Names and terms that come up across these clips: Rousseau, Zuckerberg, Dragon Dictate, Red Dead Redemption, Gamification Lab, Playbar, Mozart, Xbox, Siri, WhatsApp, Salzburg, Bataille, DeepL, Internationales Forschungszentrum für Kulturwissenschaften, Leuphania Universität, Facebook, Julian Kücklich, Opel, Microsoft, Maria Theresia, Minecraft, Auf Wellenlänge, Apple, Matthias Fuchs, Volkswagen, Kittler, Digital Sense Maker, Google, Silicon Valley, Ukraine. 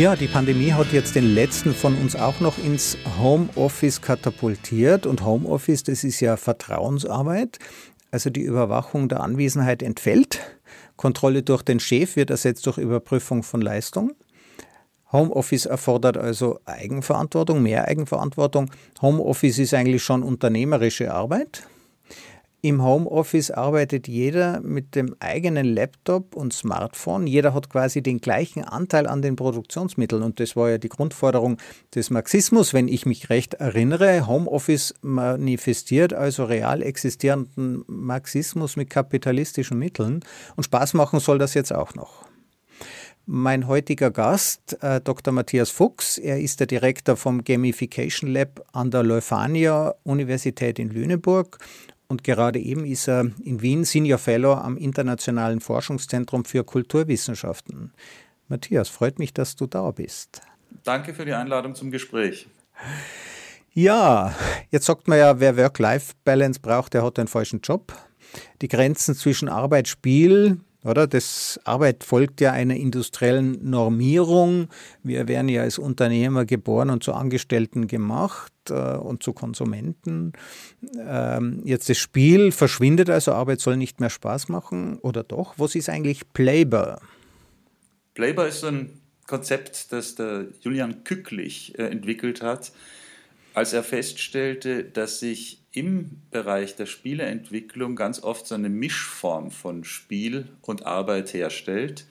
Ja, die Pandemie hat jetzt den letzten von uns auch noch ins Homeoffice katapultiert. Und Homeoffice, das ist ja Vertrauensarbeit. Also die Überwachung der Anwesenheit entfällt. Kontrolle durch den Chef wird ersetzt durch Überprüfung von Leistung. Homeoffice erfordert also Eigenverantwortung, mehr Eigenverantwortung. Homeoffice ist eigentlich schon unternehmerische Arbeit. Im Homeoffice arbeitet jeder mit dem eigenen Laptop und Smartphone. Jeder hat quasi den gleichen Anteil an den Produktionsmitteln. Und das war ja die Grundforderung des Marxismus, wenn ich mich recht erinnere. Homeoffice manifestiert also real existierenden Marxismus mit kapitalistischen Mitteln. Und Spaß machen soll das jetzt auch noch. Mein heutiger Gast, Dr. Matthias Fuchs, er ist der Direktor vom Gamification Lab an der Leuphania Universität in Lüneburg. Und gerade eben ist er in Wien Senior Fellow am Internationalen Forschungszentrum für Kulturwissenschaften. Matthias, freut mich, dass du da bist. Danke für die Einladung zum Gespräch. Ja, jetzt sagt man ja, wer Work-Life-Balance braucht, der hat einen falschen Job. Die Grenzen zwischen Arbeit, Spiel, oder? Das Arbeit folgt ja einer industriellen Normierung. Wir werden ja als Unternehmer geboren und zu Angestellten gemacht und zu Konsumenten. Jetzt das Spiel verschwindet, also Arbeit soll nicht mehr Spaß machen, oder doch? Was ist eigentlich Playbar? Playbar ist ein Konzept, das der Julian Kücklich entwickelt hat, als er feststellte, dass sich im Bereich der Spieleentwicklung ganz oft so eine Mischform von Spiel und Arbeit herstellt.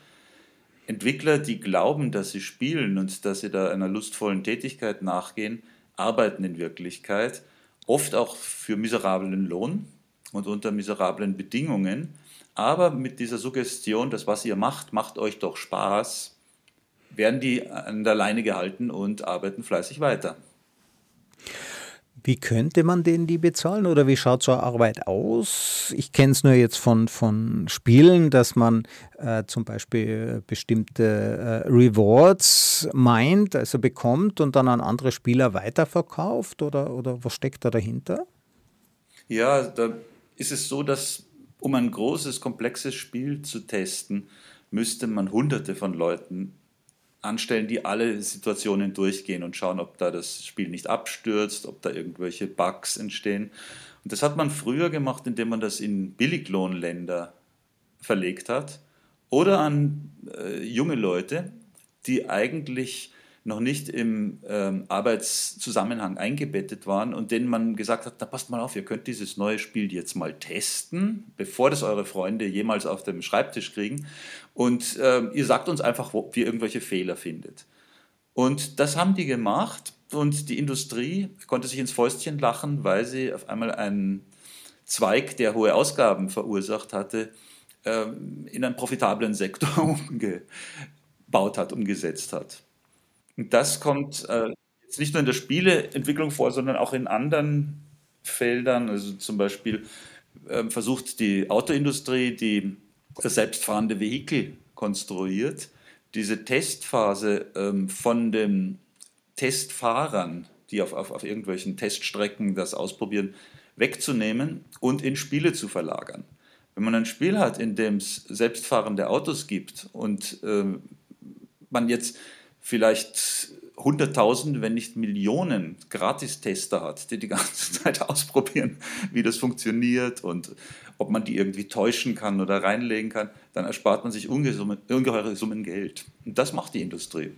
Entwickler, die glauben, dass sie spielen und dass sie da einer lustvollen Tätigkeit nachgehen, arbeiten in Wirklichkeit, oft auch für miserablen Lohn und unter miserablen Bedingungen, aber mit dieser Suggestion, dass was ihr macht, macht euch doch Spaß, werden die an der Leine gehalten und arbeiten fleißig weiter. Wie könnte man denen die bezahlen oder wie schaut so eine Arbeit aus? Ich kenne es nur jetzt von Spielen, dass man zum Beispiel bestimmte Rewards meint, also bekommt und dann an andere Spieler weiterverkauft oder was steckt da dahinter? Ja, da ist es so, dass um ein großes, komplexes Spiel zu testen, müsste man hunderte von Leuten anstellen, die alle Situationen durchgehen und schauen, ob da das Spiel nicht abstürzt, ob da irgendwelche Bugs entstehen. Und das hat man früher gemacht, indem man das in Billiglohnländer verlegt hat oder an junge Leute, die eigentlich noch nicht im Arbeitszusammenhang eingebettet waren und denen man gesagt hat, na passt mal auf, ihr könnt dieses neue Spiel jetzt mal testen, bevor das eure Freunde jemals auf dem Schreibtisch kriegen und ihr sagt uns einfach, ob ihr irgendwelche Fehler findet. Und das haben die gemacht und die Industrie konnte sich ins Fäustchen lachen, weil sie auf einmal einen Zweig, der hohe Ausgaben verursacht hatte, in einen profitablen Sektor umgebaut hat, umgesetzt hat. Und das kommt jetzt nicht nur in der Spieleentwicklung vor, sondern auch in anderen Feldern. Also zum Beispiel versucht die Autoindustrie, die selbstfahrende Vehikel konstruiert, diese Testphase von den Testfahrern, die auf irgendwelchen Teststrecken das ausprobieren, wegzunehmen und in Spiele zu verlagern. Wenn man ein Spiel hat, in dem es selbstfahrende Autos gibt und man jetzt vielleicht 100.000, wenn nicht Millionen Gratistester hat, die die ganze Zeit ausprobieren, wie das funktioniert und ob man die irgendwie täuschen kann oder reinlegen kann, dann erspart man sich ungeheure Summen Geld. Und das macht die Industrie.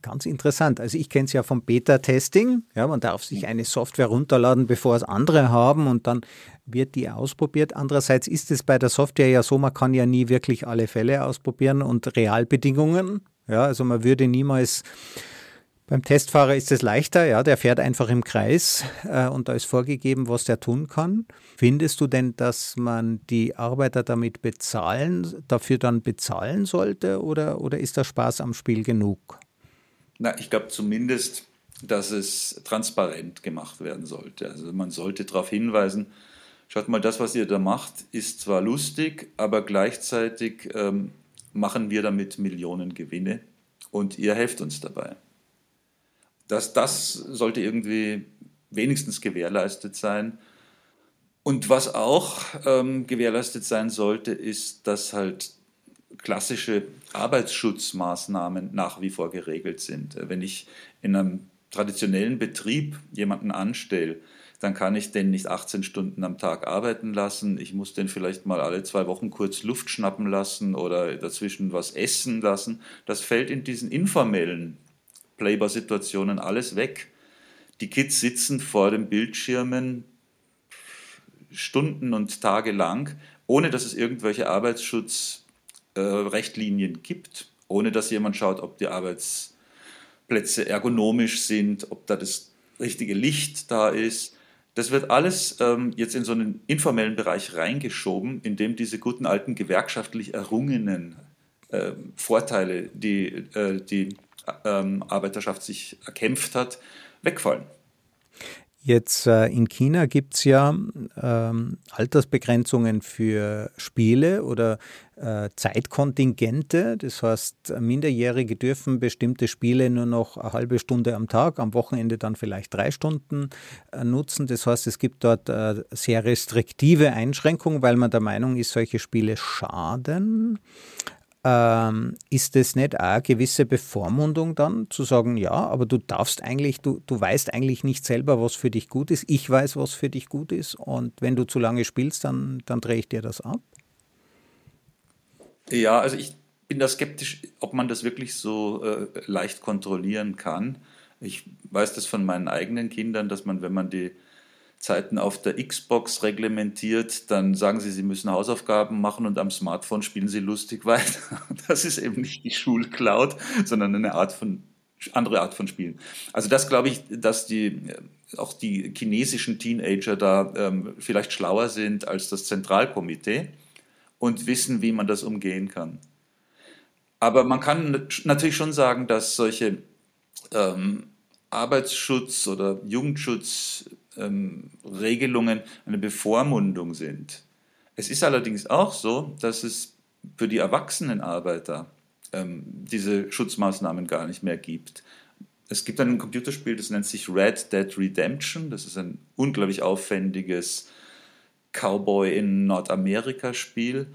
Ganz interessant. Also ich kenne es ja vom Beta-Testing. Ja, man darf sich eine Software runterladen, bevor es andere haben und dann wird die ausprobiert. Andererseits ist es bei der Software ja so, man kann ja nie wirklich alle Fälle ausprobieren und Realbedingungen. Ja, also man würde niemals, beim Testfahrer ist es leichter, ja, der fährt einfach im Kreis und da ist vorgegeben, was der tun kann. Findest du denn, dass man die Arbeiter damit dafür bezahlen sollte oder ist der Spaß am Spiel genug? Na, ich glaube zumindest, dass es transparent gemacht werden sollte. Also man sollte darauf hinweisen, schaut mal, das, was ihr da macht, ist zwar lustig, aber gleichzeitig machen wir damit Millionen Gewinne und ihr helft uns dabei. Das sollte irgendwie wenigstens gewährleistet sein. Und was auch gewährleistet sein sollte, ist, dass halt klassische Arbeitsschutzmaßnahmen nach wie vor geregelt sind. Wenn ich in einem traditionellen Betrieb jemanden anstelle, dann kann ich den nicht 18 Stunden am Tag arbeiten lassen. Ich muss den vielleicht mal alle 2 Wochen kurz Luft schnappen lassen oder dazwischen was essen lassen. Das fällt in diesen informellen Playbar-Situationen alles weg. Die Kids sitzen vor den Bildschirmen Stunden und Tage lang, ohne dass es irgendwelche Arbeitsschutzrichtlinien gibt, ohne dass jemand schaut, ob die Arbeitsplätze ergonomisch sind, ob da das richtige Licht da ist. Das wird alles jetzt in so einen informellen Bereich reingeschoben, in dem diese guten alten gewerkschaftlich errungenen Vorteile, die die Arbeiterschaft sich erkämpft hat, wegfallen. Jetzt in China gibt es ja Altersbegrenzungen für Spiele oder Zeitkontingente. Das heißt, Minderjährige dürfen bestimmte Spiele nur noch eine halbe Stunde am Tag, am Wochenende dann vielleicht 3 Stunden nutzen. Das heißt, es gibt dort sehr restriktive Einschränkungen, weil man der Meinung ist, solche Spiele schaden. Ist das nicht auch eine gewisse Bevormundung dann, zu sagen, ja, aber du darfst eigentlich, du weißt eigentlich nicht selber, was für dich gut ist. Ich weiß, was für dich gut ist und wenn du zu lange spielst, dann drehe ich dir das ab? Ja, also ich bin da skeptisch, ob man das wirklich so leicht kontrollieren kann. Ich weiß das von meinen eigenen Kindern, dass man, wenn man die Zeiten auf der Xbox reglementiert, dann sagen sie, sie müssen Hausaufgaben machen und am Smartphone spielen sie lustig weiter. Das ist eben nicht die Schulcloud, sondern eine andere Art von Spielen. Also das glaube ich, dass auch die chinesischen Teenager da vielleicht schlauer sind als das Zentralkomitee und wissen, wie man das umgehen kann. Aber man kann natürlich schon sagen, dass solche Arbeitsschutz- oder Jugendschutz Regelungen eine Bevormundung sind. Es ist allerdings auch so, dass es für die erwachsenen Arbeiter diese Schutzmaßnahmen gar nicht mehr gibt. Es gibt ein Computerspiel, das nennt sich Red Dead Redemption. Das ist ein unglaublich aufwendiges Cowboy in Nordamerika-Spiel.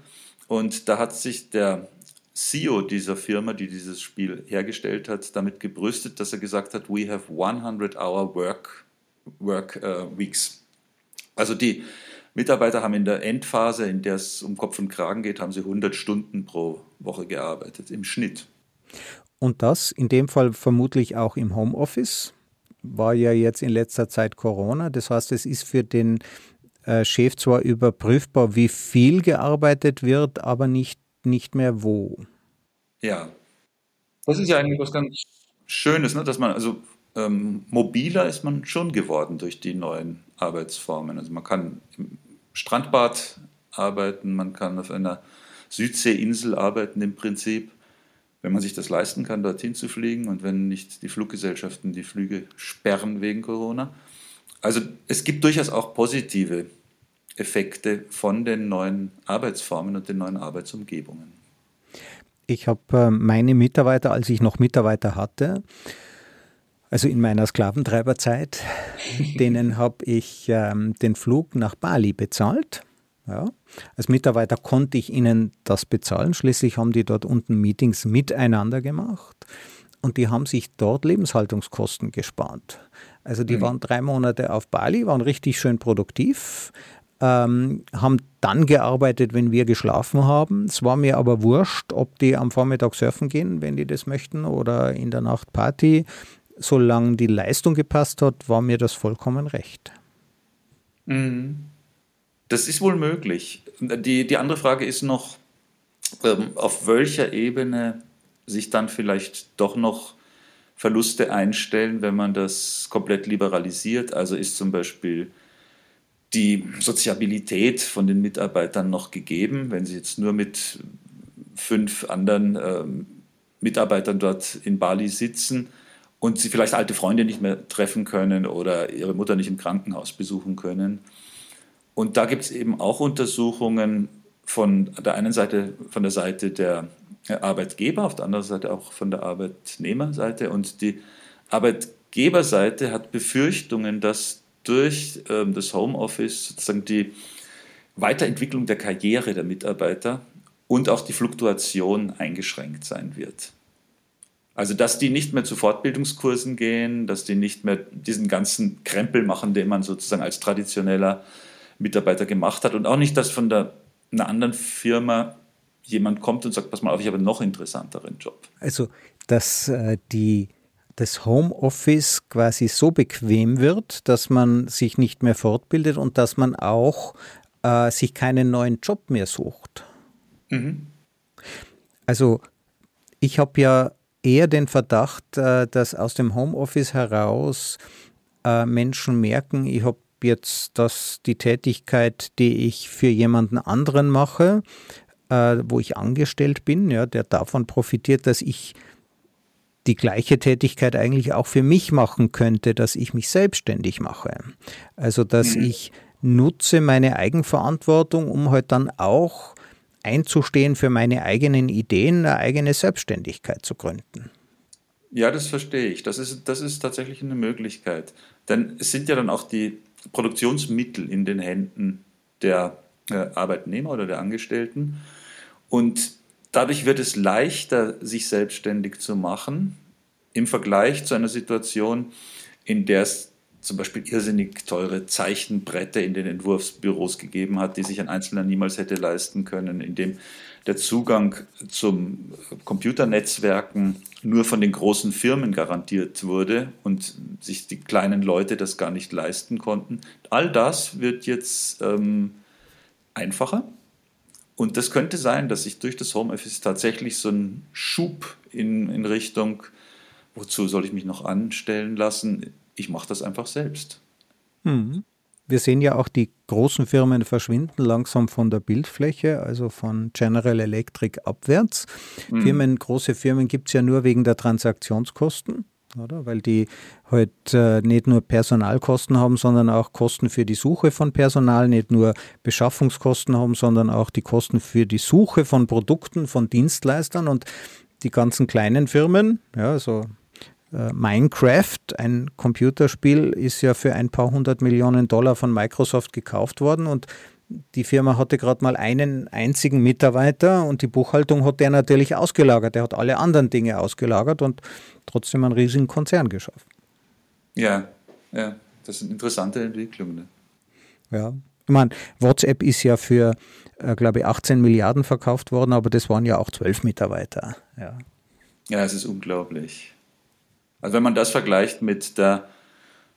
Und da hat sich der CEO dieser Firma, die dieses Spiel hergestellt hat, damit gebrüstet, dass er gesagt hat, we have 100-hour work weeks. Also die Mitarbeiter haben in der Endphase, in der es um Kopf und Kragen geht, haben sie 100 Stunden pro Woche gearbeitet, im Schnitt. Und das in dem Fall vermutlich auch im Homeoffice, war ja jetzt in letzter Zeit Corona. Das heißt, es ist für den Chef zwar überprüfbar, wie viel gearbeitet wird, aber nicht mehr wo. Ja, das ist ja eigentlich was ganz Schönes, ne? Dass man also mobiler ist man schon geworden durch die neuen Arbeitsformen. Also man kann im Strandbad arbeiten, man kann auf einer Südseeinsel arbeiten im Prinzip, wenn man sich das leisten kann, dorthin zu fliegen und wenn nicht die Fluggesellschaften die Flüge sperren wegen Corona. Also es gibt durchaus auch positive Effekte von den neuen Arbeitsformen und den neuen Arbeitsumgebungen. Ich habe meine Mitarbeiter, als ich noch Mitarbeiter hatte, also in meiner Sklaventreiberzeit, denen habe ich den Flug nach Bali bezahlt. Ja. Als Mitarbeiter konnte ich ihnen das bezahlen. Schließlich haben die dort unten Meetings miteinander gemacht und die haben sich dort Lebenshaltungskosten gespart. Also die waren 3 Monate auf Bali, waren richtig schön produktiv, haben dann gearbeitet, wenn wir geschlafen haben. Es war mir aber wurscht, ob die am Vormittag surfen gehen, wenn die das möchten, oder in der Nacht Party. Solange die Leistung gepasst hat, war mir das vollkommen recht. Das ist wohl möglich. Die andere Frage ist noch, auf welcher Ebene sich dann vielleicht doch noch Verluste einstellen, wenn man das komplett liberalisiert. Also ist zum Beispiel die Soziabilität von den Mitarbeitern noch gegeben, wenn sie jetzt nur mit 5 anderen Mitarbeitern dort in Bali sitzen und sie vielleicht alte Freunde nicht mehr treffen können oder ihre Mutter nicht im Krankenhaus besuchen können. Und da gibt es eben auch Untersuchungen von der einen Seite, von der Seite der Arbeitgeber, auf der anderen Seite auch von der Arbeitnehmerseite. Und die Arbeitgeberseite hat Befürchtungen, dass durch das Homeoffice sozusagen die Weiterentwicklung der Karriere der Mitarbeiter und auch die Fluktuation eingeschränkt sein wird. Also dass die nicht mehr zu Fortbildungskursen gehen, dass die nicht mehr diesen ganzen Krempel machen, den man sozusagen als traditioneller Mitarbeiter gemacht hat, und auch nicht, dass von einer anderen Firma jemand kommt und sagt, pass mal auf, ich habe einen noch interessanteren Job. Also dass das Homeoffice quasi so bequem wird, dass man sich nicht mehr fortbildet und dass man auch sich keinen neuen Job mehr sucht. Mhm. Also ich habe ja eher den Verdacht, dass aus dem Homeoffice heraus Menschen merken, ich habe jetzt die Tätigkeit, die ich für jemanden anderen mache, wo ich angestellt bin, ja, der davon profitiert, dass ich die gleiche Tätigkeit eigentlich auch für mich machen könnte, dass ich mich selbstständig mache. Also dass ich nutze meine Eigenverantwortung, um halt dann auch einzustehen für meine eigenen Ideen, eine eigene Selbstständigkeit zu gründen. Ja, das verstehe ich. Das ist tatsächlich eine Möglichkeit. Denn es sind ja dann auch die Produktionsmittel in den Händen der Arbeitnehmer oder der Angestellten. Und dadurch wird es leichter, sich selbstständig zu machen, im Vergleich zu einer Situation, in der es zum Beispiel irrsinnig teure Zeichenbretter in den Entwurfsbüros gegeben hat, die sich ein Einzelner niemals hätte leisten können, indem der Zugang zum Computernetzwerken nur von den großen Firmen garantiert wurde und sich die kleinen Leute das gar nicht leisten konnten. All das wird jetzt einfacher, und das könnte sein, dass sich durch das Homeoffice tatsächlich so ein Schub in Richtung, wozu soll ich mich noch anstellen lassen, ich mache das einfach selbst. Mhm. Wir sehen ja auch, die großen Firmen verschwinden langsam von der Bildfläche, also von General Electric abwärts. Mhm. Große Firmen gibt es ja nur wegen der Transaktionskosten, oder? Weil die halt nicht nur Personalkosten haben, sondern auch Kosten für die Suche von Personal, nicht nur Beschaffungskosten haben, sondern auch die Kosten für die Suche von Produkten, von Dienstleistern, und die ganzen kleinen Firmen, ja, so Minecraft, ein Computerspiel, ist ja für ein paar $100 Millionen von Microsoft gekauft worden, und die Firma hatte gerade mal einen einzigen Mitarbeiter und die Buchhaltung hat der natürlich ausgelagert. Der hat alle anderen Dinge ausgelagert und trotzdem einen riesigen Konzern geschaffen. Ja, das sind interessante Entwicklungen. Ne? Ja, ich meine, WhatsApp ist ja für, glaube ich, 18 Milliarden verkauft worden, aber das waren ja auch 12 Mitarbeiter. Ja, es ist unglaublich. Also wenn man das vergleicht mit der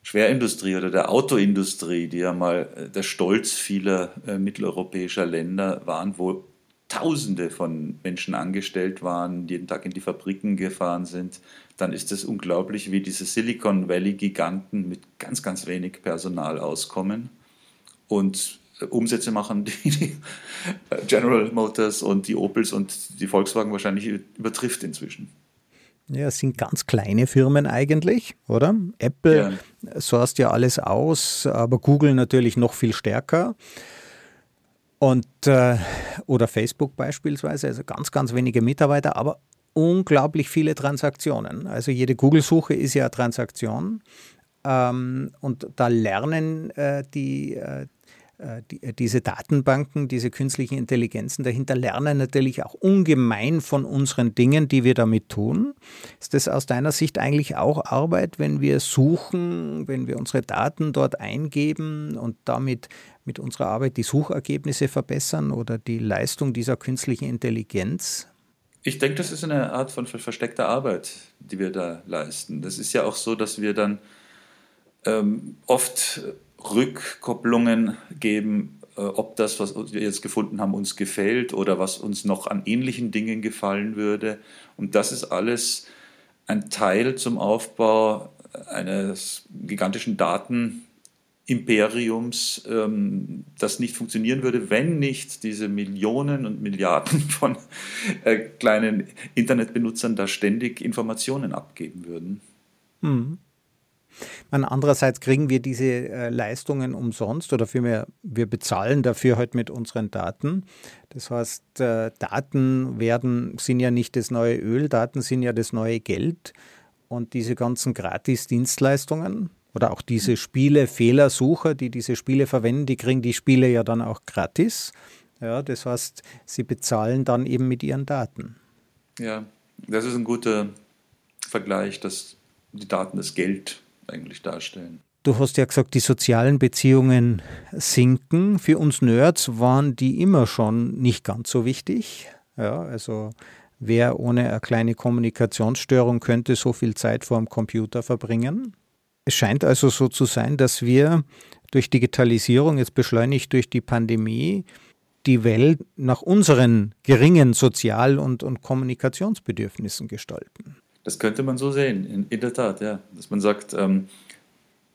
Schwerindustrie oder der Autoindustrie, die ja mal der Stolz vieler mitteleuropäischer Länder waren, wo Tausende von Menschen angestellt waren, jeden Tag in die Fabriken gefahren sind, dann ist es unglaublich, wie diese Silicon Valley-Giganten mit ganz, ganz wenig Personal auskommen und Umsätze machen, die General Motors und die Opels und die Volkswagen wahrscheinlich übertrifft inzwischen. Ja, es sind ganz kleine Firmen eigentlich, oder? Apple sourced ja alles aus, aber Google natürlich noch viel stärker. Und oder Facebook beispielsweise, also ganz, ganz wenige Mitarbeiter, aber unglaublich viele Transaktionen. Also jede Google-Suche ist ja eine Transaktion. Und da lernen diese Datenbanken, diese künstlichen Intelligenzen dahinter lernen natürlich auch ungemein von unseren Dingen, die wir damit tun. Ist das aus deiner Sicht eigentlich auch Arbeit, wenn wir suchen, wenn wir unsere Daten dort eingeben und damit mit unserer Arbeit die Suchergebnisse verbessern oder die Leistung dieser künstlichen Intelligenz? Ich denke, das ist eine Art von versteckter Arbeit, die wir da leisten. Das ist ja auch so, dass wir dann oft Rückkopplungen geben, ob das, was wir jetzt gefunden haben, uns gefällt oder was uns noch an ähnlichen Dingen gefallen würde. Und das ist alles ein Teil zum Aufbau eines gigantischen Datenimperiums, das nicht funktionieren würde, wenn nicht diese Millionen und Milliarden von kleinen Internetbenutzern da ständig Informationen abgeben würden. Mhm. Andererseits kriegen wir diese Leistungen umsonst, oder vielmehr, wir bezahlen dafür halt mit unseren Daten. Das heißt, Daten sind ja nicht das neue Öl, Daten sind ja das neue Geld. Und diese ganzen Gratis-Dienstleistungen oder auch diese Spiele-Fehlersucher, die diese Spiele verwenden, die kriegen die Spiele ja dann auch gratis. Ja, das heißt, sie bezahlen dann eben mit ihren Daten. Ja, das ist ein guter Vergleich, dass die Daten das Geld eigentlich darstellen. Du hast ja gesagt, die sozialen Beziehungen sinken. Für uns Nerds waren die immer schon nicht ganz so wichtig. Ja, also wer ohne eine kleine Kommunikationsstörung könnte so viel Zeit vor dem Computer verbringen? Es scheint also so zu sein, dass wir durch Digitalisierung, jetzt beschleunigt durch die Pandemie, die Welt nach unseren geringen Sozial- und Kommunikationsbedürfnissen gestalten. Das könnte man so sehen, in der Tat, ja. Dass man sagt,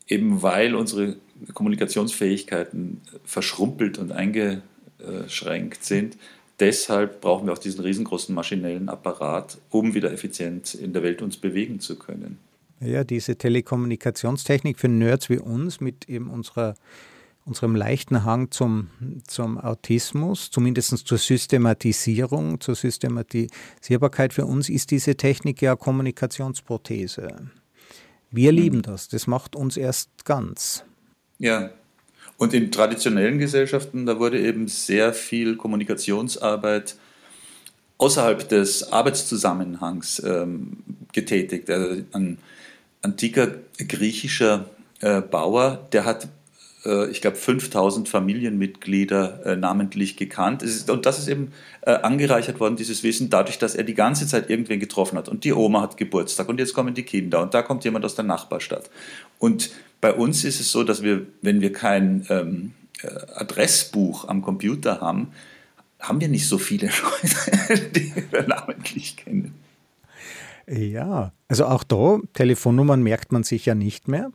eben weil unsere Kommunikationsfähigkeiten verschrumpelt und eingeschränkt sind, deshalb brauchen wir auch diesen riesengroßen maschinellen Apparat, um wieder effizient in der Welt uns bewegen zu können. Ja, diese Telekommunikationstechnik für Nerds wie uns mit eben unserem leichten Hang zum Autismus, zumindest zur Systematisierung, zur Systematisierbarkeit. Für uns ist diese Technik ja Kommunikationsprothese. Wir lieben das. Das macht uns erst ganz. Ja, und in traditionellen Gesellschaften, da wurde eben sehr viel Kommunikationsarbeit außerhalb des Arbeitszusammenhangs getätigt. Also ein antiker griechischer Bauer, der hat, ich glaube, 5000 Familienmitglieder namentlich gekannt. Und das ist eben angereichert worden, dieses Wissen, dadurch, dass er die ganze Zeit irgendwen getroffen hat. Und die Oma hat Geburtstag und jetzt kommen die Kinder und da kommt jemand aus der Nachbarstadt. Und bei uns ist es so, dass wir, wenn wir kein Adressbuch am Computer haben, haben wir nicht so viele Leute, die wir namentlich kennen. Ja, also auch da, Telefonnummern merkt man sich ja nicht mehr.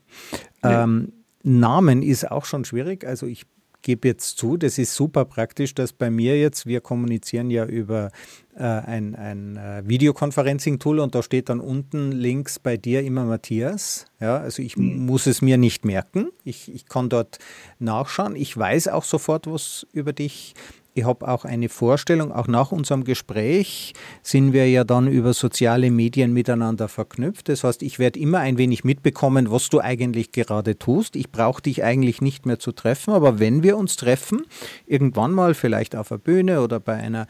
Nee. Namen ist auch schon schwierig, also ich gebe jetzt zu, das ist super praktisch, dass bei mir jetzt, wir kommunizieren ja über ein Videoconferencing-Tool und da steht dann unten links bei dir immer Matthias, ja, also ich muss es mir nicht merken, ich kann dort nachschauen, ich weiß auch sofort was über dich. Ich habe auch eine Vorstellung, auch nach unserem Gespräch sind wir ja dann über soziale Medien miteinander verknüpft. Das heißt, ich werde immer ein wenig mitbekommen, was du eigentlich gerade tust. Ich brauche dich eigentlich nicht mehr zu treffen, aber wenn wir uns treffen, irgendwann mal vielleicht auf einer Bühne oder bei einer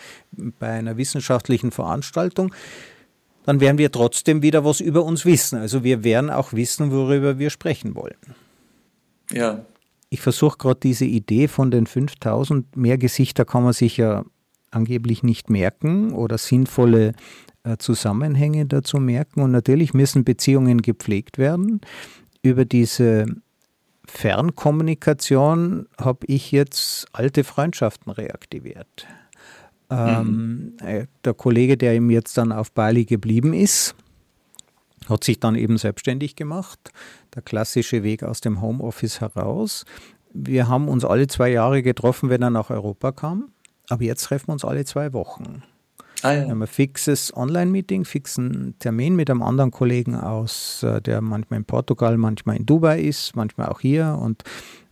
wissenschaftlichen Veranstaltung, dann werden wir trotzdem wieder was über uns wissen. Also wir werden auch wissen, worüber wir sprechen wollen. Ja. Ich versuche gerade diese Idee von den 5000, mehr Gesichter kann man sich ja angeblich nicht merken oder sinnvolle Zusammenhänge dazu merken. Und natürlich müssen Beziehungen gepflegt werden. Über diese Fernkommunikation habe ich jetzt alte Freundschaften reaktiviert. Der Kollege, der ihm jetzt dann auf Bali geblieben ist, hat sich dann eben selbstständig gemacht, der klassische Weg aus dem Homeoffice heraus. Wir haben uns alle 2 Jahre getroffen, wenn er nach Europa kam, aber jetzt treffen wir uns alle 2 Wochen. Ah, ja. Wir haben ein fixes Online-Meeting, fixen Termin mit einem anderen Kollegen aus, der manchmal in Portugal, manchmal in Dubai ist, manchmal auch hier. Und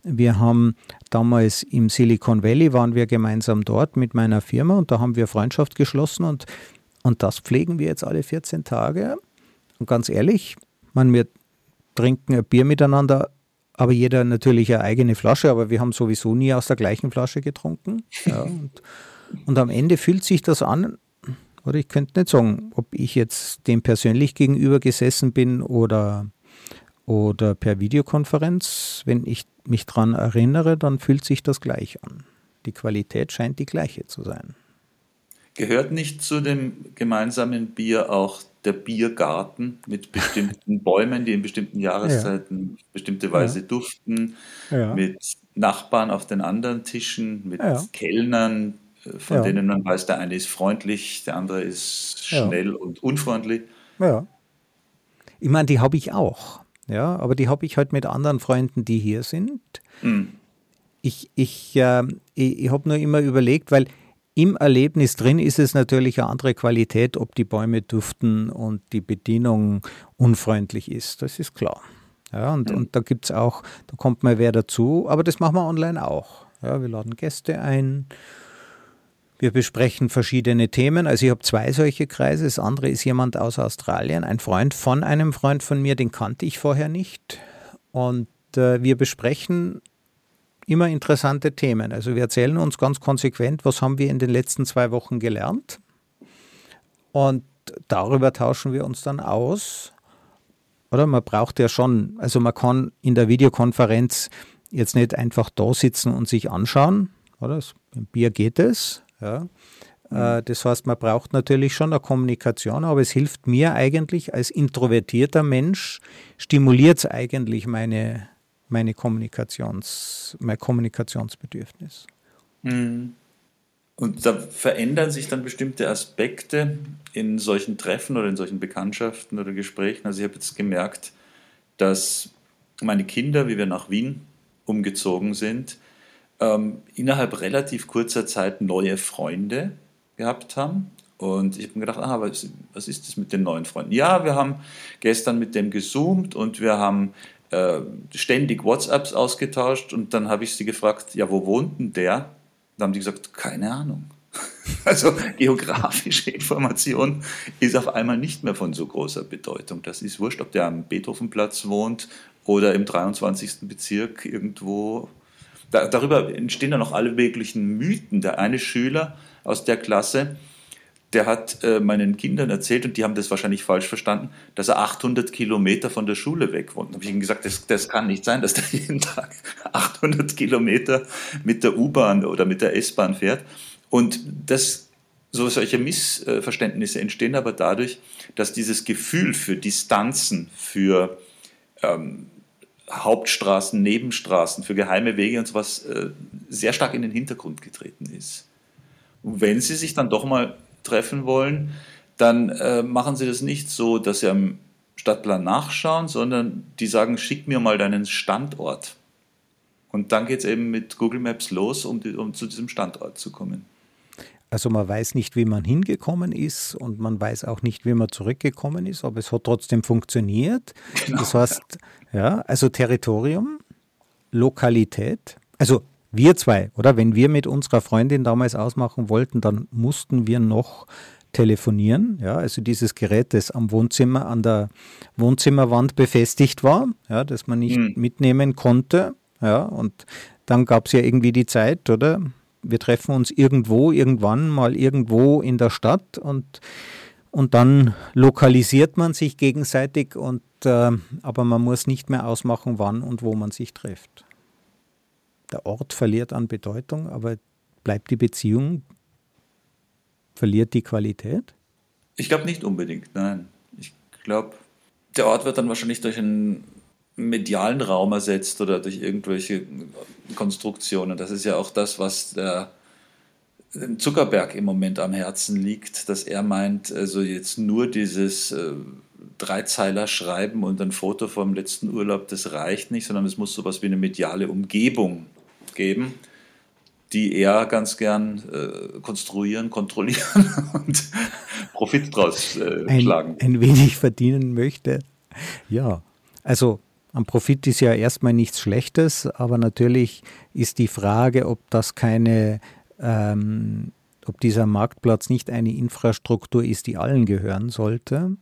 wir haben damals im Silicon Valley, waren wir gemeinsam dort mit meiner Firma und da haben wir Freundschaft geschlossen und das pflegen wir jetzt alle 14 Tage. Und ganz ehrlich, wir trinken ein Bier miteinander, aber jeder natürlich eine eigene Flasche, aber wir haben sowieso nie aus der gleichen Flasche getrunken. Ja, und am Ende fühlt sich das an, oder ich könnte nicht sagen, ob ich jetzt dem persönlich gegenüber gesessen bin oder per Videokonferenz. Wenn ich mich daran erinnere, dann fühlt sich das gleich an. Die Qualität scheint die gleiche zu sein. Gehört nicht zu dem gemeinsamen Bier auch der Biergarten mit bestimmten Bäumen, die in bestimmten Jahreszeiten bestimmte Weise duften, mit Nachbarn auf den anderen Tischen, mit Kellnern, von denen man weiß, der eine ist freundlich, der andere ist schnell und unfreundlich. Ja. Ich meine, die habe ich auch, ja, aber die habe ich halt mit anderen Freunden, die hier sind. Mhm. Ich habe nur immer überlegt, weil im Erlebnis drin ist es natürlich eine andere Qualität, ob die Bäume duften und die Bedienung unfreundlich ist. Das ist klar. Ja, und da gibt es auch, da kommt mal wer dazu, aber das machen wir online auch. Ja, wir laden Gäste ein, wir besprechen verschiedene Themen. Also ich habe 2 solche Kreise. Das andere ist jemand aus Australien, ein Freund von einem Freund von mir, den kannte ich vorher nicht. Und wir besprechen immer interessante Themen. Also wir erzählen uns ganz konsequent, was haben wir in den letzten 2 Wochen gelernt. Und darüber tauschen wir uns dann aus. Oder man braucht ja schon, also man kann in der Videokonferenz jetzt nicht einfach da sitzen und sich anschauen. Oder? Beim Bier geht es. Ja. Das heißt, man braucht natürlich schon eine Kommunikation, aber es hilft mir eigentlich als introvertierter Mensch, stimuliert es eigentlich mein Kommunikationsbedürfnis. Und da verändern sich dann bestimmte Aspekte in solchen Treffen oder in solchen Bekanntschaften oder Gesprächen. Also ich habe jetzt gemerkt, dass meine Kinder, wie wir nach Wien umgezogen sind, innerhalb relativ kurzer Zeit neue Freunde gehabt haben. Und ich habe mir gedacht, was ist das mit den neuen Freunden? Ja, wir haben gestern mit dem gezoomt und wir haben ständig WhatsApps ausgetauscht und dann habe ich sie gefragt, ja, wo wohnt denn der? Dann haben die gesagt, keine Ahnung. Also geografische Information ist auf einmal nicht mehr von so großer Bedeutung. Das ist wurscht, ob der am Beethovenplatz wohnt oder im 23. Bezirk irgendwo. Darüber entstehen dann noch alle möglichen Mythen. Der eine Schüler aus der Klasse, der hat meinen Kindern erzählt, und die haben das wahrscheinlich falsch verstanden, dass er 800 Kilometer von der Schule weg wohnt. Da habe ich ihnen gesagt, das kann nicht sein, dass der jeden Tag 800 Kilometer mit der U-Bahn oder mit der S-Bahn fährt. Und solche Missverständnisse entstehen aber dadurch, dass dieses Gefühl für Distanzen, für Hauptstraßen, Nebenstraßen, für geheime Wege und sowas sehr stark in den Hintergrund getreten ist. Und wenn sie sich dann doch mal treffen wollen, dann machen sie das nicht so, dass sie am Stadtplan nachschauen, sondern die sagen, schick mir mal deinen Standort. Und dann geht es eben mit Google Maps los, um zu diesem Standort zu kommen. Also man weiß nicht, wie man hingekommen ist und man weiß auch nicht, wie man zurückgekommen ist, aber es hat trotzdem funktioniert. Genau. Das heißt, ja, also Territorium, Lokalität, also wir zwei, oder? Wenn wir mit unserer Freundin damals ausmachen wollten, dann mussten wir noch telefonieren. Ja, also dieses Gerät, das an der Wohnzimmerwand befestigt war, ja, das man nicht mitnehmen konnte. Ja, und dann gab es ja irgendwie die Zeit, oder? Wir treffen uns irgendwann mal irgendwo in der Stadt und dann lokalisiert man sich gegenseitig, aber man muss nicht mehr ausmachen, wann und wo man sich trifft. Der Ort verliert an Bedeutung, aber bleibt die Beziehung, verliert die Qualität? Ich glaube nicht unbedingt, nein. Ich glaube, der Ort wird dann wahrscheinlich durch einen medialen Raum ersetzt oder durch irgendwelche Konstruktionen. Das ist ja auch das, was der Zuckerberg im Moment am Herzen liegt, dass er meint, also jetzt nur dieses Dreizeiler schreiben und ein Foto vom letzten Urlaub, das reicht nicht, sondern es muss sowas wie eine mediale Umgebung geben, die er ganz gern konstruieren, kontrollieren und Profit draus schlagen. Ein wenig verdienen möchte. Ja, also am Profit ist ja erstmal nichts Schlechtes, aber natürlich ist die Frage, ob das ob dieser Marktplatz nicht eine Infrastruktur ist, die allen gehören sollte.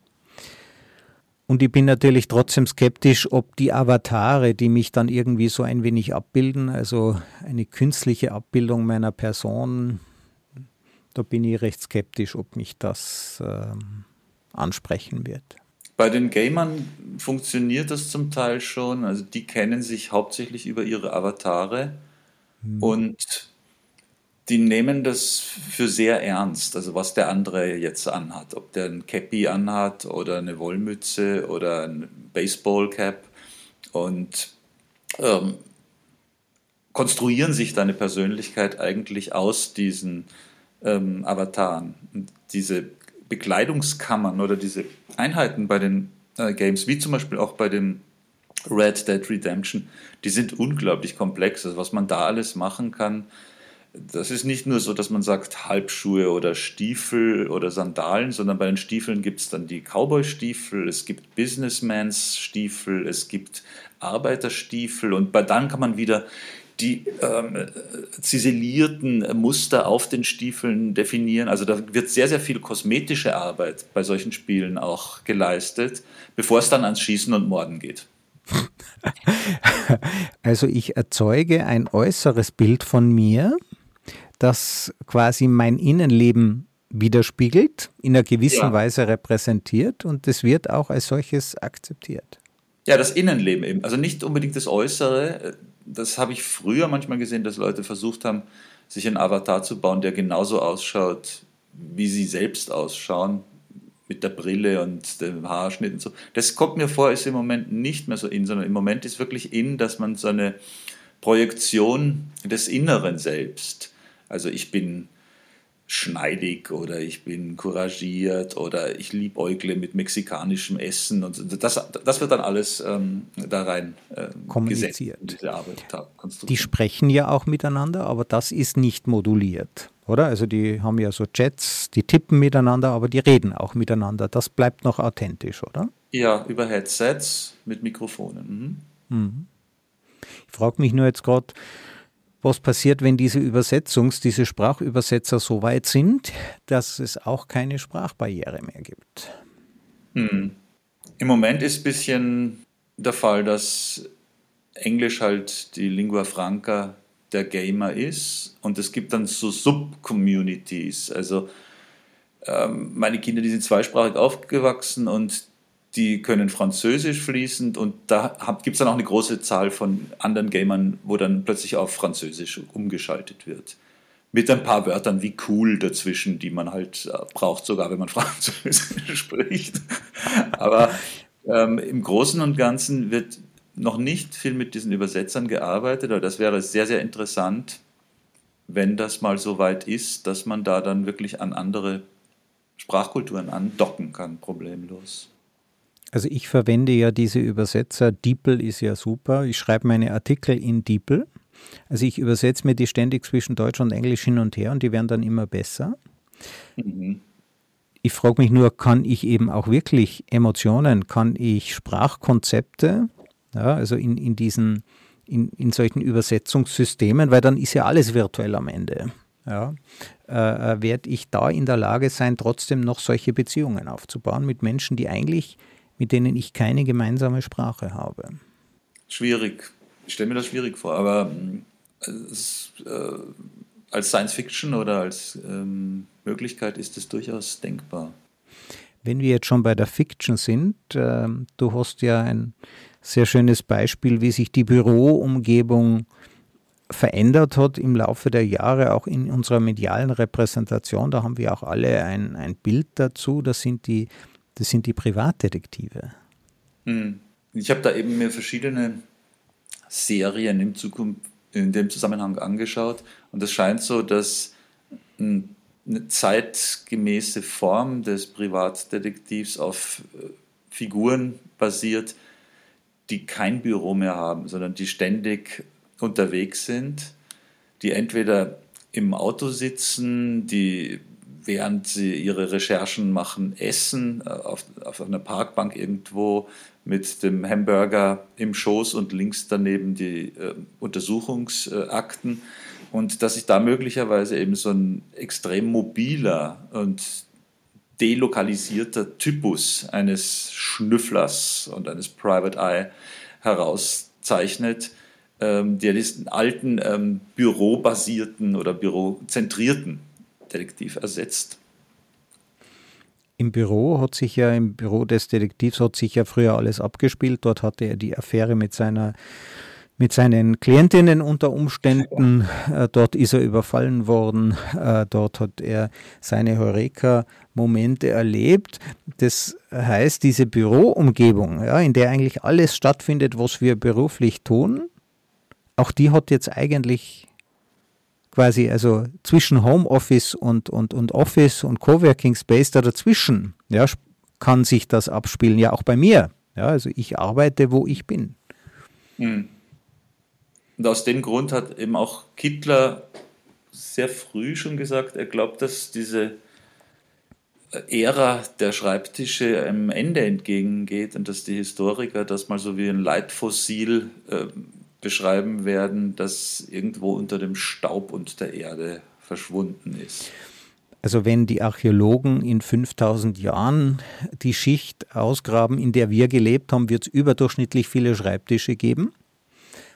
Und ich bin natürlich trotzdem skeptisch, ob die Avatare, die mich dann irgendwie so ein wenig abbilden, also eine künstliche Abbildung meiner Person, da bin ich recht skeptisch, ob mich das ansprechen wird. Bei den Gamern funktioniert das zum Teil schon. Also die kennen sich hauptsächlich über ihre Avatare und die nehmen das für sehr ernst, also was der andere jetzt anhat. Ob der ein Cappy anhat oder eine Wollmütze oder ein Baseballcap, und konstruieren sich deine Persönlichkeit eigentlich aus diesen Avataren. Und diese Bekleidungskammern oder diese Einheiten bei den Games, wie zum Beispiel auch bei dem Red Dead Redemption, die sind unglaublich komplex. Also was man da alles machen kann, das ist nicht nur so, dass man sagt Halbschuhe oder Stiefel oder Sandalen, sondern bei den Stiefeln gibt es dann die Cowboy-Stiefel, es gibt Businessmans-Stiefel, es gibt Arbeiterstiefel, und dann kann man wieder die ziselierten Muster auf den Stiefeln definieren. Also da wird sehr, sehr viel kosmetische Arbeit bei solchen Spielen auch geleistet, bevor es dann ans Schießen und Morden geht. Also ich erzeuge ein äußeres Bild von mir, das quasi mein Innenleben widerspiegelt, in einer gewissen Weise repräsentiert, und es wird auch als solches akzeptiert. Ja, das Innenleben eben, also nicht unbedingt das Äußere. Das habe ich früher manchmal gesehen, dass Leute versucht haben, sich einen Avatar zu bauen, der genauso ausschaut, wie sie selbst ausschauen, mit der Brille und dem Haarschnitt und so. Das kommt mir vor, ist im Moment nicht mehr so in, sondern im Moment ist wirklich in, dass man so eine Projektion des Inneren selbst, also ich bin schneidig oder ich bin couragiert oder ich liebäugle mit mexikanischem Essen, und das wird dann alles da rein kommuniziert. Gesetzt, diese Arbeit, die sprechen ja auch miteinander, aber das ist nicht moduliert, oder? Also die haben ja so Chats, die tippen miteinander, aber die reden auch miteinander. Das bleibt noch authentisch, oder? Ja, über Headsets mit Mikrofonen. Mhm. Mhm. Ich frage mich nur jetzt gerade, was passiert, wenn diese Sprachübersetzer so weit sind, dass es auch keine Sprachbarriere mehr gibt? Hm. Im Moment ist ein bisschen der Fall, dass Englisch halt die Lingua Franca der Gamer ist, und es gibt dann so Sub-Communities. Also meine Kinder, die sind zweisprachig aufgewachsen und die können Französisch fließend, und da gibt es dann auch eine große Zahl von anderen Gamern, wo dann plötzlich auf Französisch umgeschaltet wird. Mit ein paar Wörtern wie cool dazwischen, die man halt braucht, sogar wenn man Französisch spricht. Aber im Großen und Ganzen wird noch nicht viel mit diesen Übersetzern gearbeitet, aber das wäre sehr, sehr interessant, wenn das mal so weit ist, dass man da dann wirklich an andere Sprachkulturen andocken kann, problemlos. Also ich verwende ja diese Übersetzer, DeepL ist ja super, ich schreibe meine Artikel in DeepL, also ich übersetze mir die ständig zwischen Deutsch und Englisch hin und her, und die werden dann immer besser. Mhm. Ich frage mich nur, kann ich eben auch wirklich Emotionen, kann ich Sprachkonzepte, ja, also in solchen Übersetzungssystemen, weil dann ist ja alles virtuell am Ende, ja, werde ich da in der Lage sein, trotzdem noch solche Beziehungen aufzubauen mit Menschen, die eigentlich... mit denen ich keine gemeinsame Sprache habe. Schwierig. Ich stelle mir das schwierig vor, aber als Science-Fiction oder als Möglichkeit ist es durchaus denkbar. Wenn wir jetzt schon bei der Fiction sind, du hast ja ein sehr schönes Beispiel, wie sich die Büroumgebung verändert hat im Laufe der Jahre, auch in unserer medialen Repräsentation. Da haben wir auch alle ein Bild dazu. Das sind die Privatdetektive. Ich habe da eben mir verschiedene Serien in dem Zusammenhang angeschaut, und es scheint so, dass eine zeitgemäße Form des Privatdetektivs auf Figuren basiert, die kein Büro mehr haben, sondern die ständig unterwegs sind, die entweder im Auto sitzen, die während sie ihre Recherchen machen, essen, auf einer Parkbank irgendwo mit dem Hamburger im Schoß und links daneben die Untersuchungsakten, und dass sich da möglicherweise eben so ein extrem mobiler und delokalisierter Typus eines Schnüfflers und eines Private Eye herauszeichnet, der diesen alten bürobasierten oder bürozentrierten Detektiv ersetzt. Im Büro des Detektivs hat sich ja früher alles abgespielt. Dort hatte er die Affäre mit seinen Klientinnen unter Umständen. Dort ist er überfallen worden. Dort hat er seine Heureka-Momente erlebt. Das heißt, diese Büroumgebung, ja, in der eigentlich alles stattfindet, was wir beruflich tun, auch die hat jetzt eigentlich quasi, also zwischen Homeoffice und Office und Coworking Space da dazwischen, ja, kann sich das abspielen, ja auch bei mir. Ja, also ich arbeite, wo ich bin. Hm. Und aus dem Grund hat eben auch Kittler sehr früh schon gesagt, er glaubt, dass diese Ära der Schreibtische am Ende entgegengeht und dass die Historiker das mal so wie ein Leitfossil beschreiben werden, das irgendwo unter dem Staub und der Erde verschwunden ist. Also wenn die Archäologen in 5000 Jahren die Schicht ausgraben, in der wir gelebt haben, wird es überdurchschnittlich viele Schreibtische geben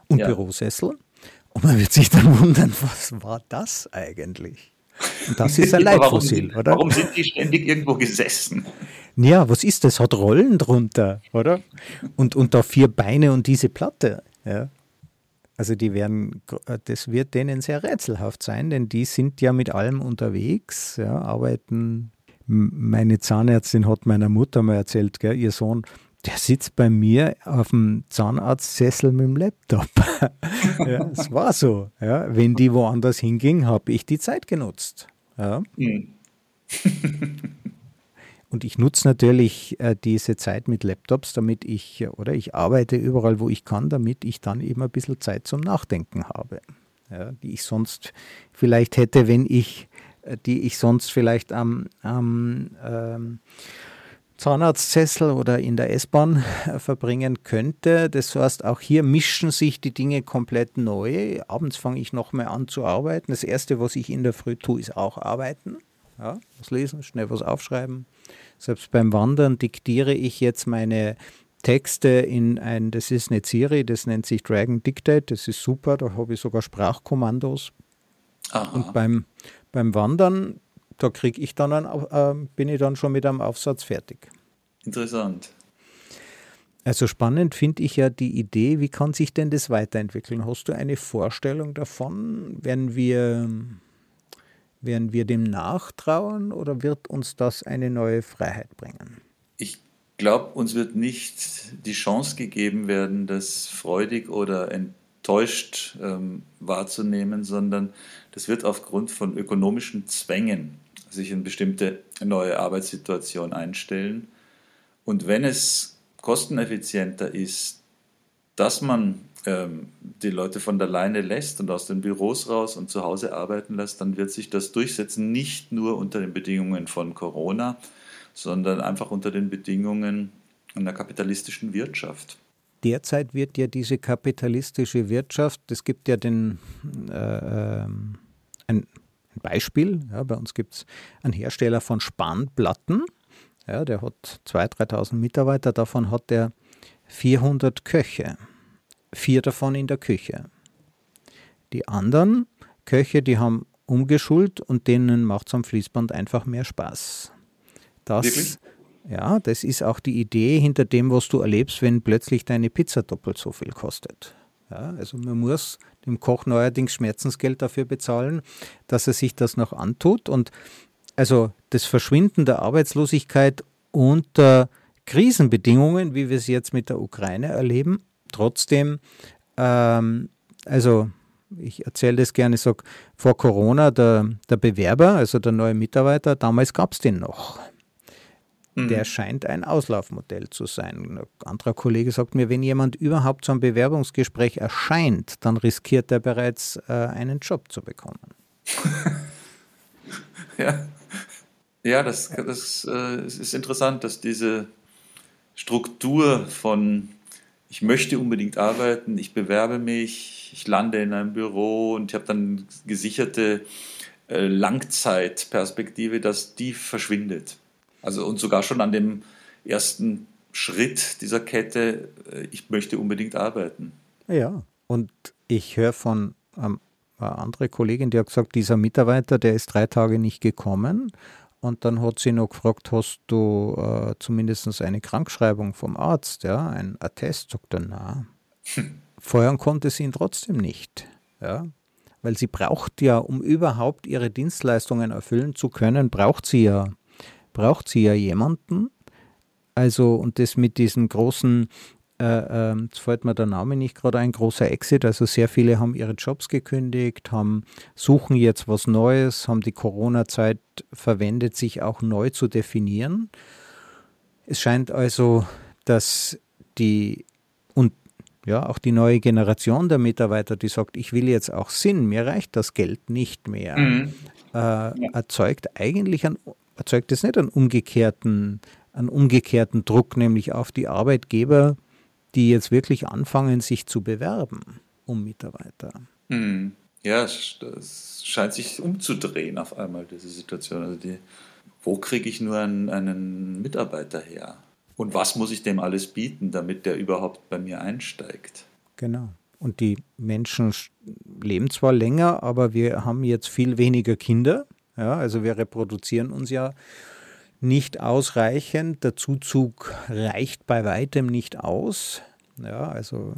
und Bürosessel. Und man wird sich dann wundern, was war das eigentlich? Und das ist ein Leitfossil, oder? Warum sind die ständig irgendwo gesessen? Ja, was ist das? Hat Rollen drunter, oder? Und da 4 Beine und diese Platte, ja. Also das wird denen sehr rätselhaft sein, denn die sind ja mit allem unterwegs, ja, arbeiten. Meine Zahnärztin hat meiner Mutter mal erzählt, gell, ihr Sohn, der sitzt bei mir auf dem Zahnarztsessel mit dem Laptop. Ja, es war so. Ja. Wenn die woanders hinging, habe ich die Zeit genutzt. Ja. Und ich nutze natürlich diese Zeit mit Laptops, damit ich arbeite überall, wo ich kann, damit ich dann eben ein bisschen Zeit zum Nachdenken habe, ja, die ich sonst vielleicht hätte, die ich sonst vielleicht am Zahnarztsessel oder in der S-Bahn verbringen könnte. Das heißt, auch hier mischen sich die Dinge komplett neu. Abends fange ich noch mehr an zu arbeiten. Das Erste, was ich in der Früh tue, ist auch arbeiten. Ja, was lesen, schnell was aufschreiben. Selbst beim Wandern diktiere ich jetzt meine Texte das ist eine Siri, das nennt sich Dragon Dictate, das ist super, da habe ich sogar Sprachkommandos. Aha. Und beim Wandern, da bin ich dann schon mit einem Aufsatz fertig. Interessant. Also spannend finde ich ja die Idee, wie kann sich denn das weiterentwickeln? Hast du eine Vorstellung davon, werden wir dem nachtrauern oder wird uns das eine neue Freiheit bringen? Ich glaube, uns wird nicht die Chance gegeben werden, das freudig oder enttäuscht wahrzunehmen, sondern das wird aufgrund von ökonomischen Zwängen sich in bestimmte neue Arbeitssituation einstellen. Und wenn es kosteneffizienter ist, dass man die Leute von der Leine lässt und aus den Büros raus und zu Hause arbeiten lässt, dann wird sich das durchsetzen, nicht nur unter den Bedingungen von Corona, sondern einfach unter den Bedingungen einer kapitalistischen Wirtschaft. Derzeit wird ja diese kapitalistische Wirtschaft, es gibt ja ein Beispiel, ja, bei uns gibt es einen Hersteller von Spanplatten, ja, der hat 2.000, 3.000 Mitarbeiter, davon hat er 400 Köche. 4 davon in der Küche. Die anderen Köche, die haben umgeschult und denen macht es am Fließband einfach mehr Spaß. Wirklich? Ja, das ist auch die Idee hinter dem, was du erlebst, wenn plötzlich deine Pizza doppelt so viel kostet. Ja, also man muss dem Koch neuerdings Schmerzensgeld dafür bezahlen, dass er sich das noch antut. Und also das Verschwinden der Arbeitslosigkeit unter Krisenbedingungen, wie wir es jetzt mit der Ukraine erleben, trotzdem, also ich erzähle das gerne, ich sage, vor Corona, der Bewerber, also der neue Mitarbeiter, damals gab es den noch. Mhm. Der scheint ein Auslaufmodell zu sein. Ein anderer Kollege sagt mir, wenn jemand überhaupt zu einem Bewerbungsgespräch erscheint, dann riskiert er bereits einen Job zu bekommen. Ja, ja, das ist interessant, dass diese Struktur von ich möchte unbedingt arbeiten, ich bewerbe mich, ich lande in einem Büro und ich habe dann gesicherte Langzeitperspektive, dass die verschwindet. Also und sogar schon an dem ersten Schritt dieser Kette, ich möchte unbedingt arbeiten. Ja, und ich höre von einer anderen Kollegin, die hat gesagt, dieser Mitarbeiter, der ist 3 Tage nicht gekommen. Und dann hat sie noch gefragt, hast du zumindest eine Krankschreibung vom Arzt, ja, ein Attest? Sagt er, na. Feuern konnte sie ihn trotzdem nicht, ja, weil sie braucht ja, um überhaupt ihre Dienstleistungen erfüllen zu können, braucht sie ja jemanden. Also und das mit diesem großen, jetzt fällt mir der Name nicht gerade ein, großer Exit, also sehr viele haben ihre Jobs gekündigt, suchen jetzt was Neues, haben die Corona-Zeit verwendet, sich auch neu zu definieren. Es scheint also, dass auch die neue Generation der Mitarbeiter, die sagt, ich will jetzt auch Sinn, mir reicht das Geld nicht mehr, erzeugt es nicht einen umgekehrten Druck, nämlich auf die Arbeitgeber, die jetzt wirklich anfangen, sich zu bewerben um Mitarbeiter. Ja, es scheint sich umzudrehen auf einmal, diese Situation. Also wo kriege ich nur einen Mitarbeiter her? Und was muss ich dem alles bieten, damit der überhaupt bei mir einsteigt? Genau. Und die Menschen leben zwar länger, aber wir haben jetzt viel weniger Kinder. Ja, also wir reproduzieren uns ja nicht ausreichend. Der Zuzug reicht bei weitem nicht aus. Ja, also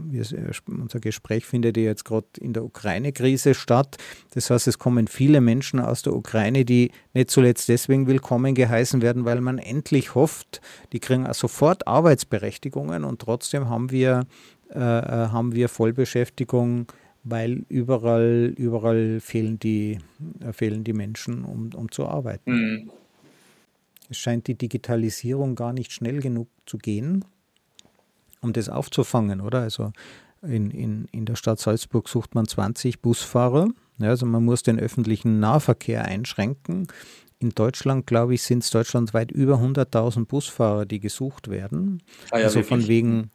unser Gespräch findet ja jetzt gerade in der Ukraine-Krise statt. Das heißt, es kommen viele Menschen aus der Ukraine, die nicht zuletzt deswegen willkommen geheißen werden, weil man endlich hofft, die kriegen sofort Arbeitsberechtigungen und trotzdem haben wir Vollbeschäftigung, weil überall fehlen die Menschen, um zu arbeiten. Mhm. Es scheint die Digitalisierung gar nicht schnell genug zu gehen, um das aufzufangen, oder? Also in der Stadt Salzburg sucht man 20 Busfahrer. Ja, also man muss den öffentlichen Nahverkehr einschränken. In Deutschland, glaube ich, sind es deutschlandweit über 100.000 Busfahrer, die gesucht werden. Also von wegen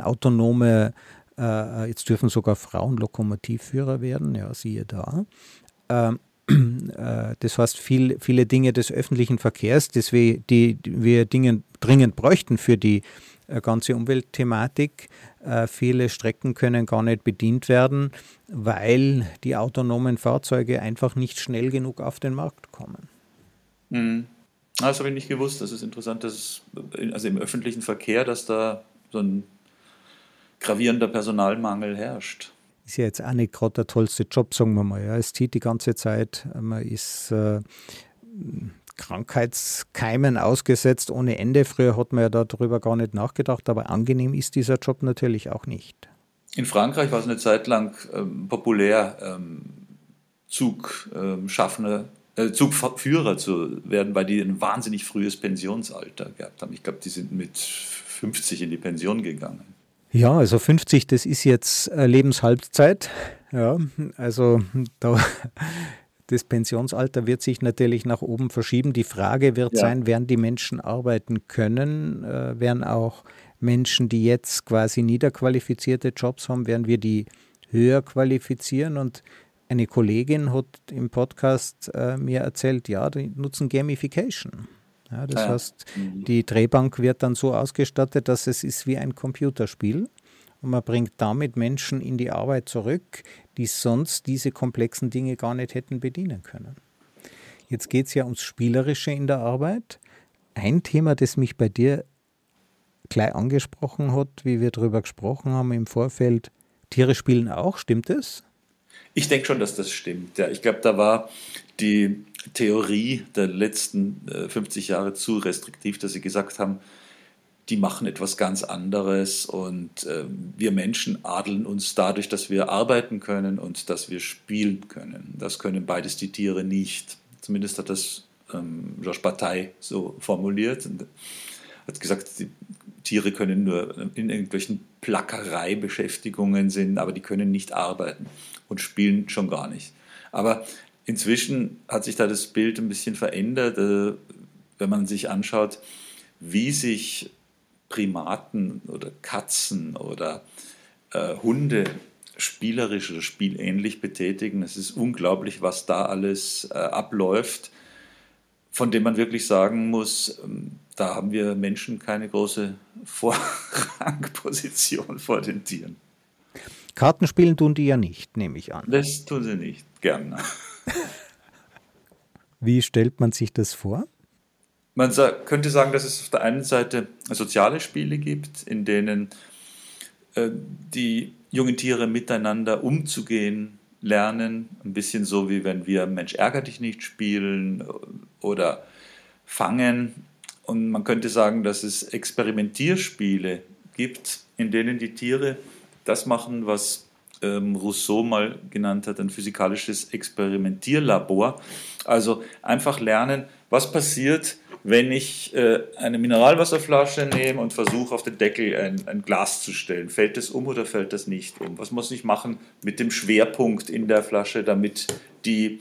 autonome, jetzt dürfen sogar Frauen Lokomotivführer werden, ja, siehe da. Das heißt, viele Dinge des öffentlichen Verkehrs, die wir dringend bräuchten für die ganze Umweltthematik. Viele Strecken können gar nicht bedient werden, weil die autonomen Fahrzeuge einfach nicht schnell genug auf den Markt kommen. Mhm. Das habe ich nicht gewusst. Das ist interessant, dass im öffentlichen Verkehr, dass da so ein gravierender Personalmangel herrscht. Ist ja jetzt auch nicht gerade der tollste Job, sagen wir mal. Ja, es zieht die ganze Zeit. Man ist Krankheitskeimen ausgesetzt ohne Ende. Früher hat man ja darüber gar nicht nachgedacht, aber angenehm ist dieser Job natürlich auch nicht. In Frankreich war es eine Zeit lang populär, Zugführer zu werden, weil die ein wahnsinnig frühes Pensionsalter gehabt haben. Ich glaube, die sind mit 50 in die Pension gegangen. Ja, also 50, das ist jetzt Lebenshalbzeit. Ja, also das Pensionsalter wird sich natürlich nach oben verschieben. Die Frage wird sein, werden die Menschen arbeiten können? Werden auch Menschen, die jetzt quasi niederqualifizierte Jobs haben, werden wir die höher qualifizieren? Und eine Kollegin hat im Podcast mir erzählt, ja, die nutzen Gamification. Ja, das heißt, die Drehbank wird dann so ausgestattet, dass es ist wie ein Computerspiel. Und man bringt damit Menschen in die Arbeit zurück, die sonst diese komplexen Dinge gar nicht hätten bedienen können. Jetzt geht es ja ums Spielerische in der Arbeit. Ein Thema, das mich bei dir gleich angesprochen hat, wie wir darüber gesprochen haben im Vorfeld, Tiere spielen auch, stimmt das? Ich denke schon, dass das stimmt. Ja, ich glaube, da war die Theorie der letzten 50 Jahre zu restriktiv, dass sie gesagt haben, die machen etwas ganz anderes und wir Menschen adeln uns dadurch, dass wir arbeiten können und dass wir spielen können. Das können beides die Tiere nicht. Zumindest hat das Bataille so formuliert und hat gesagt, die Tiere können nur in irgendwelchen Plackerei-Beschäftigungen sind, aber die können nicht arbeiten und spielen schon gar nicht. Aber inzwischen hat sich da das Bild ein bisschen verändert, wenn man sich anschaut, wie sich Primaten oder Katzen oder Hunde spielerisch oder spielähnlich betätigen. Es ist unglaublich, was da alles abläuft, von dem man wirklich sagen muss, da haben wir Menschen keine große Vorrangposition vor den Tieren. Kartenspielen tun die ja nicht, nehme ich an. Das tun sie nicht, gerne. Wie stellt man sich das vor? Man könnte sagen, dass es auf der einen Seite soziale Spiele gibt, in denen die jungen Tiere miteinander umzugehen lernen. Ein bisschen so, wie wenn wir Mensch ärger dich nicht spielen oder fangen. Und man könnte sagen, dass es Experimentierspiele gibt, in denen die Tiere das machen, was Rousseau mal genannt hat, ein physikalisches Experimentierlabor. Also einfach lernen, was passiert, wenn ich eine Mineralwasserflasche nehme und versuche, auf den Deckel ein Glas zu stellen. Fällt das um oder fällt das nicht um? Was muss ich machen mit dem Schwerpunkt in der Flasche, damit die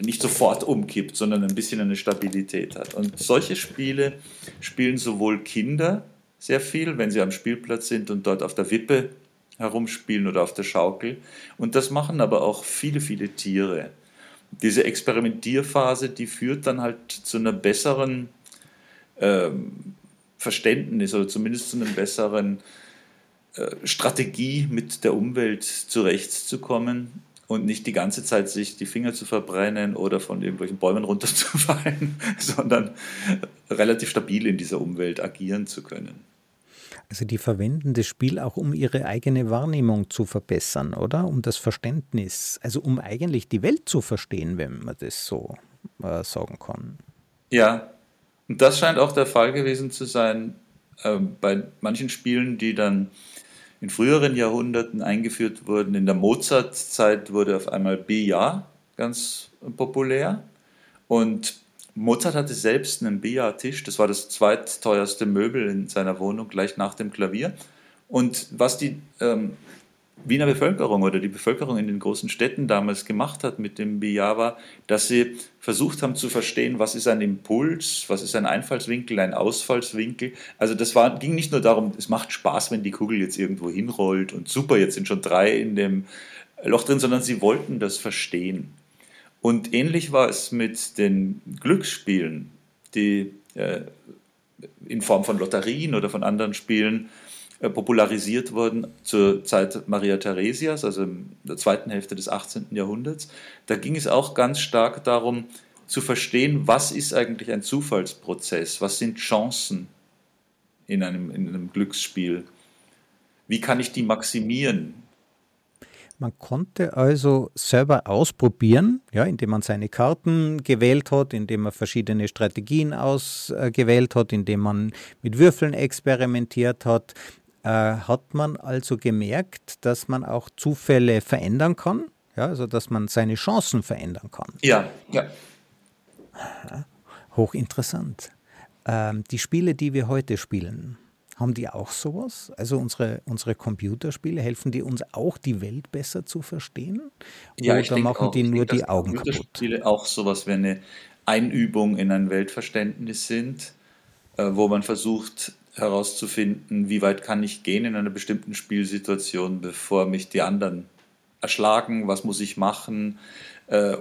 nicht sofort umkippt, sondern ein bisschen eine Stabilität hat? Und solche Spiele spielen sowohl Kinder sehr viel, wenn sie am Spielplatz sind und dort auf der Wippe herumspielen oder auf der Schaukel. Und das machen aber auch viele, viele Tiere. Diese Experimentierphase, die führt dann halt zu einer besseren Verständnis oder zumindest zu einem besseren Strategie, mit der Umwelt zurechtzukommen und nicht die ganze Zeit sich die Finger zu verbrennen oder von irgendwelchen Bäumen runterzufallen, sondern relativ stabil in dieser Umwelt agieren zu können. Also die verwenden das Spiel auch, um ihre eigene Wahrnehmung zu verbessern, oder? Um das Verständnis, also um eigentlich die Welt zu verstehen, wenn man das so sagen kann. Ja, und das scheint auch der Fall gewesen zu sein bei manchen Spielen, die dann in früheren Jahrhunderten eingeführt wurden. In der Mozart-Zeit wurde auf einmal Billard ganz populär und Mozart hatte selbst einen Billardtisch, das war das zweitteuerste Möbel in seiner Wohnung, gleich nach dem Klavier. Und was die Wiener Bevölkerung oder die Bevölkerung in den großen Städten damals gemacht hat mit dem Billard war, dass sie versucht haben zu verstehen, was ist ein Impuls, was ist ein Einfallswinkel, ein Ausfallswinkel. Also das ging nicht nur darum, es macht Spaß, wenn die Kugel jetzt irgendwo hinrollt und super, jetzt sind schon 3 in dem Loch drin, sondern sie wollten das verstehen. Und ähnlich war es mit den Glücksspielen, die in Form von Lotterien oder von anderen Spielen popularisiert wurden zur Zeit Maria Theresias, also in der zweiten Hälfte des 18. Jahrhunderts. Da ging es auch ganz stark darum, zu verstehen, was ist eigentlich ein Zufallsprozess, was sind Chancen in einem Glücksspiel, wie kann ich die maximieren? Man konnte also selber ausprobieren, ja, indem man seine Karten gewählt hat, indem man verschiedene Strategien ausgewählt hat, indem man mit Würfeln experimentiert hat. Hat man also gemerkt, dass man auch Zufälle verändern kann, ja, also dass man seine Chancen verändern kann. Ja, ja. Hochinteressant. Die Spiele, die wir heute spielen, haben die auch sowas? Also unsere Computerspiele, helfen die uns auch, die Welt besser zu verstehen? Ja, oder ich denke machen die auch, nur die Augen kaputt? Computerspiele auch sowas wie eine Einübung in ein Weltverständnis sind, wo man versucht herauszufinden, wie weit kann ich gehen in einer bestimmten Spielsituation, bevor mich die anderen erschlagen, was muss ich machen,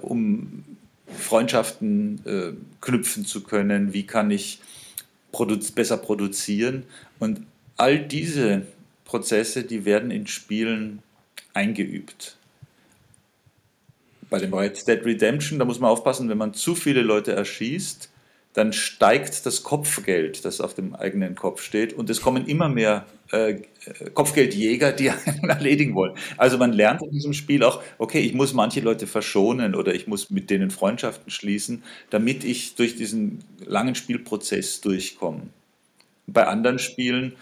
um Freundschaften knüpfen zu können, wie kann ich besser produzieren, und all diese Prozesse, die werden in Spielen eingeübt. Bei dem Red Dead Redemption, da muss man aufpassen, wenn man zu viele Leute erschießt, dann steigt das Kopfgeld, das auf dem eigenen Kopf steht, und es kommen immer mehr Kopfgeldjäger, die einen erledigen wollen. Also man lernt in diesem Spiel auch, okay, ich muss manche Leute verschonen oder ich muss mit denen Freundschaften schließen, damit ich durch diesen langen Spielprozess durchkomme. Bei anderen Spielen,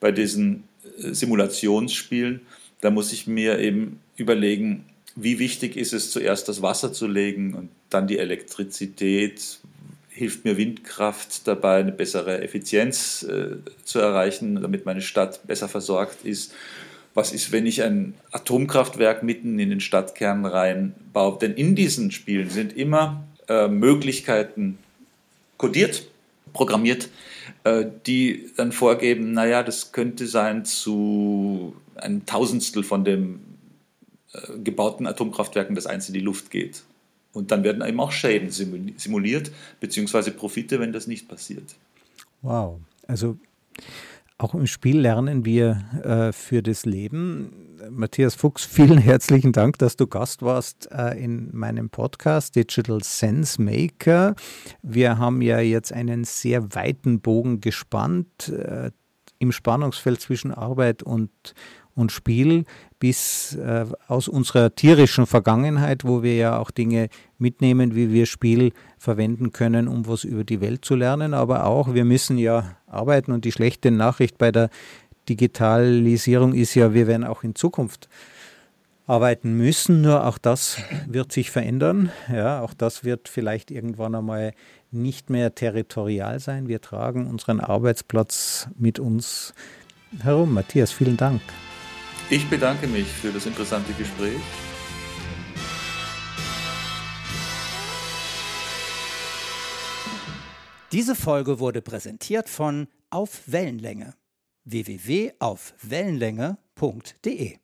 bei diesen Simulationsspielen, da muss ich mir eben überlegen, wie wichtig ist es, zuerst das Wasser zu legen und dann die Elektrizität. Hilft mir Windkraft dabei, eine bessere Effizienz zu erreichen, damit meine Stadt besser versorgt ist? Was ist, wenn ich ein Atomkraftwerk mitten in den Stadtkern reinbaue? Denn in diesen Spielen sind immer Möglichkeiten kodiert, programmiert, die dann vorgeben, naja, das könnte sein zu einem 1/1000 von dem gebauten Atomkraftwerken, das eins in die Luft geht. Und dann werden eben auch Schäden simuliert, beziehungsweise Profite, wenn das nicht passiert. Wow, also auch im Spiel lernen wir für das Leben. Matthias Fuchs, vielen herzlichen Dank, dass du Gast warst in meinem Podcast Digital Sense Maker. Wir haben ja jetzt einen sehr weiten Bogen gespannt im Spannungsfeld zwischen Arbeit und Spiel bis aus unserer tierischen Vergangenheit, wo wir ja auch Dinge mitnehmen, wie wir Spiel verwenden können, um was über die Welt zu lernen. Aber auch, wir müssen ja arbeiten, und die schlechte Nachricht bei der Digitalisierung ist ja, wir werden auch in Zukunft arbeiten müssen. Nur auch das wird sich verändern. Ja, auch das wird vielleicht irgendwann einmal nicht mehr territorial sein. Wir tragen unseren Arbeitsplatz mit uns herum. Matthias, vielen Dank. Ich bedanke mich für das interessante Gespräch. Diese Folge wurde präsentiert von Auf Wellenlänge. www.aufwellenlänge.de